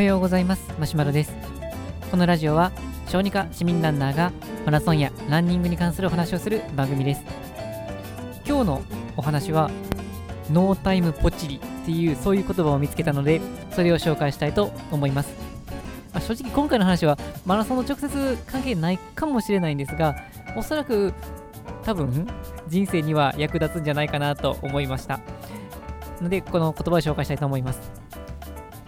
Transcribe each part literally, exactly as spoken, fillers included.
おはようございます。マシュマロです。このラジオは小児科市民ランナーがマラソンやランニングに関するお話をする番組です。今日のお話はノータイムポチリっていうそういう言葉を見つけたので、それを紹介したいと思います。まあ、正直今回の話はマラソンの直接関係ないかもしれないんですが、おそらく多分人生には役立つんじゃないかなと思いましたので、この言葉を紹介したいと思います。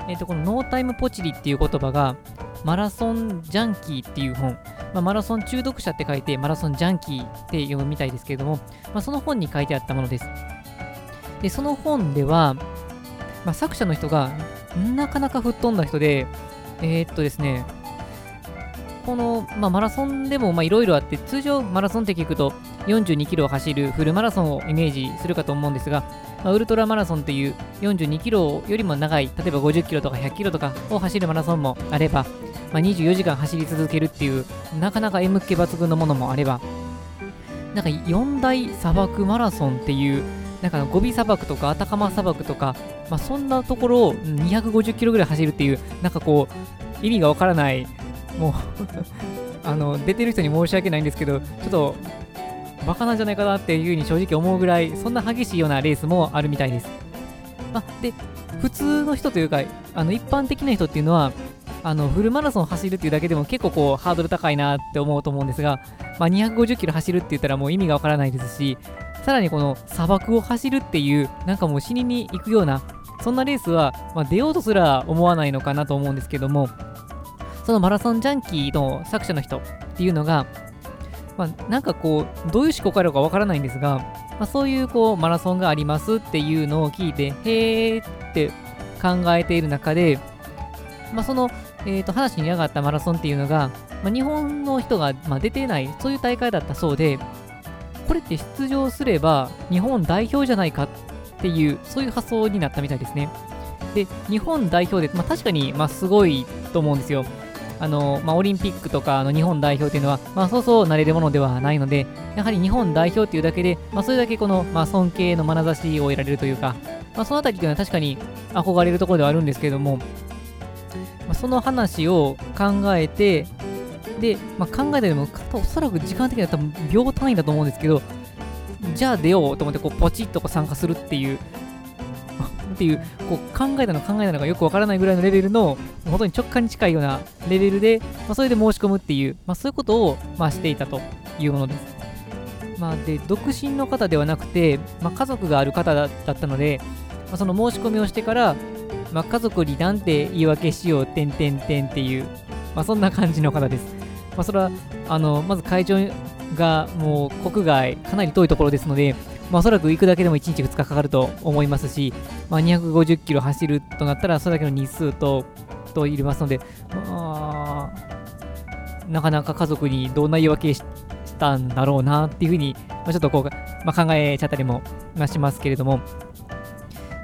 えーと、このノータイムポチリっていう言葉がマラソンジャンキーっていう本、まあ、マラソン中毒者って書いてマラソンジャンキーって読むみたいですけれども、まあ、その本に書いてあったものです。でその本では、まあ、作者の人がなかなか吹っ飛んだ人で、えー、っとですねこの、まあ、マラソンでもいろいろあって、通常マラソンって聞くとよんじゅうにキロを走るフルマラソンをイメージするかと思うんですが、まあ、ウルトラマラソンっていうよんじゅうにキロよりも長い、例えばごじゅっキロとかひゃっキロとかを走るマラソンもあれば、まあ、にじゅうよじかん走り続けるっていうなかなか M 系抜群のものもあれば、なんかよんだい砂漠マラソンっていう、なんかゴビ砂漠とかアタカマ砂漠とか、まあ、そんなところをにひゃくごじゅっキロぐらい走るっていう、なんかこう意味がわからない、もうあの出てる人に申し訳ないんですけど、ちょっとバカなんじゃないかなっていうふうに正直思うぐらい、そんな激しいようなレースもあるみたいです。まあ、で普通の人というか、あの一般的な人っていうのはあのフルマラソン走るっていうだけでも結構こうハードル高いなって思うと思うんですが、まあ、にひゃくごじゅっキロ走るって言ったらもう意味がわからないですし、さらにこの砂漠を走るっていう、なんかもう死にに行くようなそんなレースは、まあ、出ようとすら思わないのかなと思うんですけども、そのマラソンジャンキーの作者の人っていうのが、まあ、なんかこうどういう思考回路かわからないんですが、まあ、そういうこうマラソンがありますっていうのを聞いてへーって考えている中で、まあ、その、えーと、話に上がったマラソンっていうのが、まあ、日本の人が、まあ、出てないそういう大会だったそうで、これって出場すれば日本代表じゃないかっていうそういう発想になったみたいですね。で日本代表で、まあ、確かに、まあ、すごいと思うんですよ。あのまあ、オリンピックとかの日本代表というのは、まあ、そうそう慣れるものではないので、やはり日本代表というだけで、まあ、それだけこの、まあ、尊敬の眼差しを得られるというか、まあ、そのあたりというのは確かに憧れるところではあるんですけれども、まあ、その話を考えてで、まあ、考えたよりもおそらく時間的には多分秒単位だと思うんですけど、じゃあ出ようと思ってこうポチッとこう参加するっていうっていう、こう考えたの考えたのがよくわからないぐらいのレベルの、本当に直感に近いようなレベルで、まあ、それで申し込むっていう、まあ、そういうことを、まあ、していたというものです。まあ、で独身の方ではなくて、まあ、家族がある方だったので、まあ、その申し込みをしてから、まあ、家族になんて言い訳しようてんてんてんっていう、まあ、そんな感じの方です。まあ、それはあのまず会場がもう国外かなり遠いところですので、まあ、おそらく行くだけでもいちにちふつかかかると思いますし、まあ、にひゃくごじゅっキロ走るとなったらそれだけの日数とといりますので、まあ、なかなか家族にどんな言い訳したんだろうなっていうふうに、まあ、ちょっとこう、まあ、考えちゃったりもしますけれども、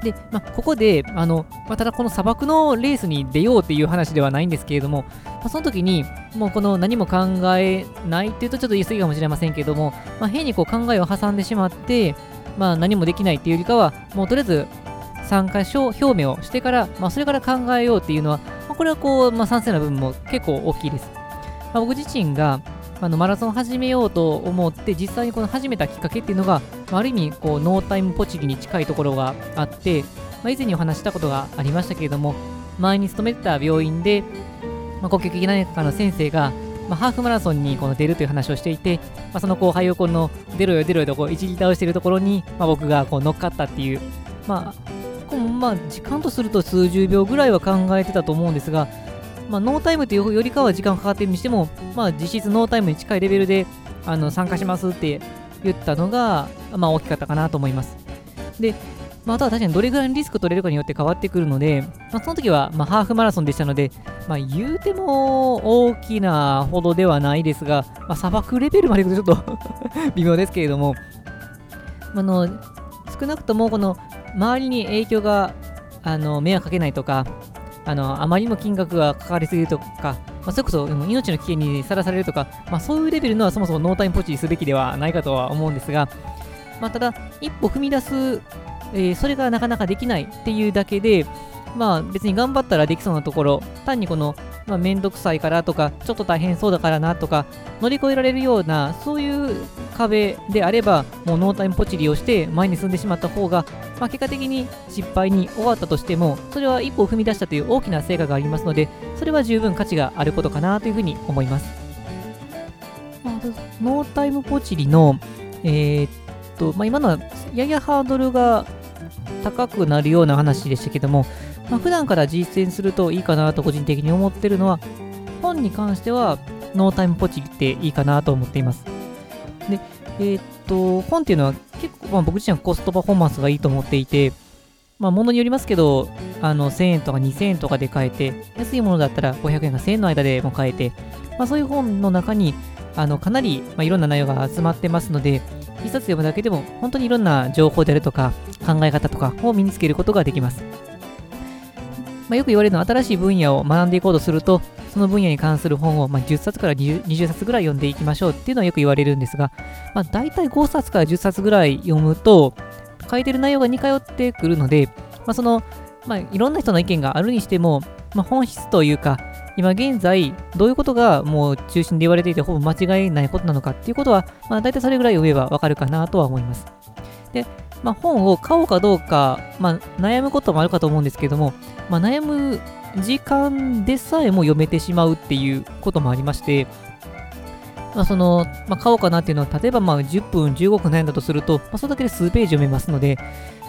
で、まあ、ここであの、まあ、ただこの砂漠のレースに出ようっていう話ではないんですけれども、まあ、その時にもうこの何も考えないっていうとちょっと言い過ぎかもしれませんけれども、まあ、変にこう考えを挟んでしまって、まあ、何もできないっていうよりかはもうとりあえず参加表明をしてから、まあ、それから考えようっていうのは、まあ、これはこう、まあ、賛成な部分も結構大きいです。まあ、僕自身があのマラソンを始めようと思って実際にこの始めたきっかけっていうのが、ある意味こうノータイムポチリに近いところがあって、まあ、以前にお話したことがありましたけれども、前に勤めてた病院で、まあ、呼吸器内科の先生が、まあ、ハーフマラソンにこの出るという話をしていて、まあ、その後輩をこの出ろよ出ろよとこういじり倒しているところに、まあ、僕がこう乗っかったっていう、まあ、まあ時間とすると数十秒ぐらいは考えてたと思うんですが、まあ、ノータイムというよりかは時間かかっているにしても、まあ、実質ノータイムに近いレベルであの参加しますって言ったのが、まあ、大きかったかなと思います。で、まあ、あとは確かにどれぐらいのリスクを取れるかによって変わってくるので、まあ、その時はまあハーフマラソンでしたので、まあ、言うても大きなほどではないですが、まあ、砂漠レベルまでいくとちょっと微妙ですけれども、あの少なくともこの周りに影響があの迷惑かけないとか、あのあまりにも金額がかかりすぎるとか、まあ、それこそ命の危険にさらされるとか、まあ、そういうレベルのはそもそもノータイムポチすべきではないかとは思うんですが、まあ、ただ一歩踏み出す、えー、それがなかなかできないっていうだけで、まあ別に頑張ったらできそうなところ、単にこの、まあ、めんどくさいからとかちょっと大変そうだからなとか乗り越えられるようなそういう壁であれば、もうノータイムポチリをして前に進んでしまった方が、まあ、結果的に失敗に終わったとしてもそれは一歩を踏み出したという大きな成果がありますので、それは十分価値があることかなというふうに思います。まあ、ノータイムポチリの、えーっとまあ、今のはややハードルが高くなるような話でしたけども、まあ、普段から実践するといいかなと個人的に思ってるのは、本に関してはノータイムポチリっていいかなと思っています。で、えーっと本っていうのは結構、まあ、僕自身はコストパフォーマンスがいいと思っていて、まあ、ものによりますけど、あのせんえんとかにせんえんとかで買えて、安いものだったらごひゃくえんからせんえんの間でも買えて、まあ、そういう本の中にあのかなり、まあ、いろんな内容が集まってますので、一冊読むだけでも本当にいろんな情報であるとか考え方とかを身につけることができます。まあ、よく言われるのは、新しい分野を学んでいこうとするとその分野に関する本を、まあ、じゅっさつからにじゅっさつぐらい読んでいきましょうっていうのはよく言われるんですが、まあ、大体ごさつからじゅっさつぐらい読むと書いてる内容が似通ってくるので、まあ、その、まあ、いろんな人の意見があるにしても、まあ、本質というか今現在どういうことがもう中心で言われていてほぼ間違いないことなのかっていうことは、まあ、大体それぐらい読めばわかるかなとは思います。で、まあ、本を買おうかどうか、まあ、悩むこともあるかと思うんですけども、まあ、悩む時間でさえも読めてしまうっていうこともありまして、まあそのまあ、買おうかなっていうのは、例えばまあじゅっぷんじゅうごふん悩んだとすると、まあ、それだけで数ページ読めますので、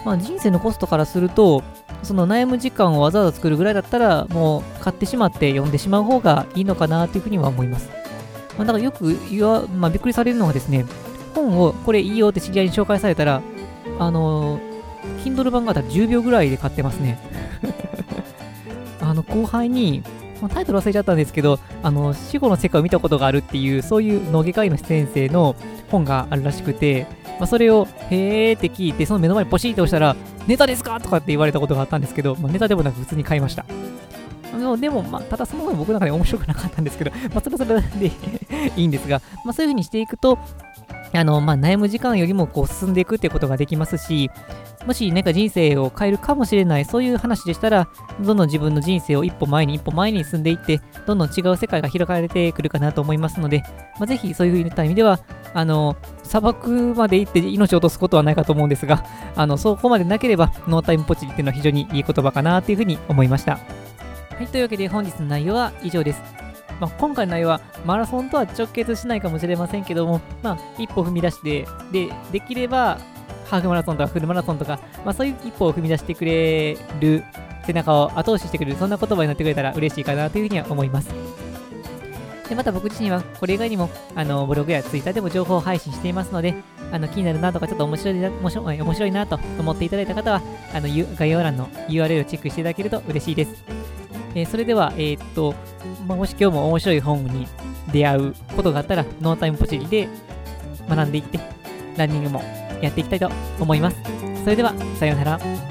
まあ、人生のコストからするとその悩む時間をわざわざ作るぐらいだったら、もう買ってしまって読んでしまう方がいいのかなというふうには思います。まあ、だからよく言わ、まあ、びっくりされるのがですね、本をこれいいよって知り合いに紹介されたら、あのー、Kindle 版があったらじゅうびょうぐらいで買ってますね。あの後輩に、まあ、タイトル忘れちゃったんですけど、あの死後の世界を見たことがあるっていう、そういう脳外科医の先生の本があるらしくて、まあ、それをへーって聞いて、その目の前にポシーって押したら、ネタですかとかって言われたことがあったんですけど、まあ、ネタでもなく普通に買いました。あのでも、まあ、ただその分僕の中で面白くなかったんですけど、まあ、それはそれでいいんですが、まあ、そういう風にしていくと、あの、まあ、悩む時間よりもこう進んでいくっていうことができますし、もし何か人生を変えるかもしれない、そういう話でしたら、どんどん自分の人生を一歩前に一歩前に進んでいって、どんどん違う世界が広がれてくるかなと思いますので、まあ、ぜひそういうふうに言った意味では、あの砂漠まで行って命を落とすことはないかと思うんですが、あのそこまでなければノータイムポチリっていうのは非常にいい言葉かなというふうに思いました。はい、というわけで本日の内容は以上です。まあ、今回の内容はマラソンとは直結しないかもしれませんけども、まあ、一歩踏み出して、でできればハーフマラソンとかフルマラソンとか、まあ、そういう一歩を踏み出してくれる、背中を後押ししてくれる、そんな言葉になってくれたら嬉しいかなというふうには思います。でまた僕自身はこれ以外にもあのブログやツイッターでも情報を配信していますので、あの気になるなとか、ちょっと面白いな、面白い、面白いなと思っていただいた方は、あの概要欄の ユーアールエル をチェックしていただけると嬉しいです。えー、それでは、えーっとまあ、もし今日も面白い本に出会うことがあったら、ノータイムポチリで学んでいって、ランニングもやっていきたいと思います。それではさようなら。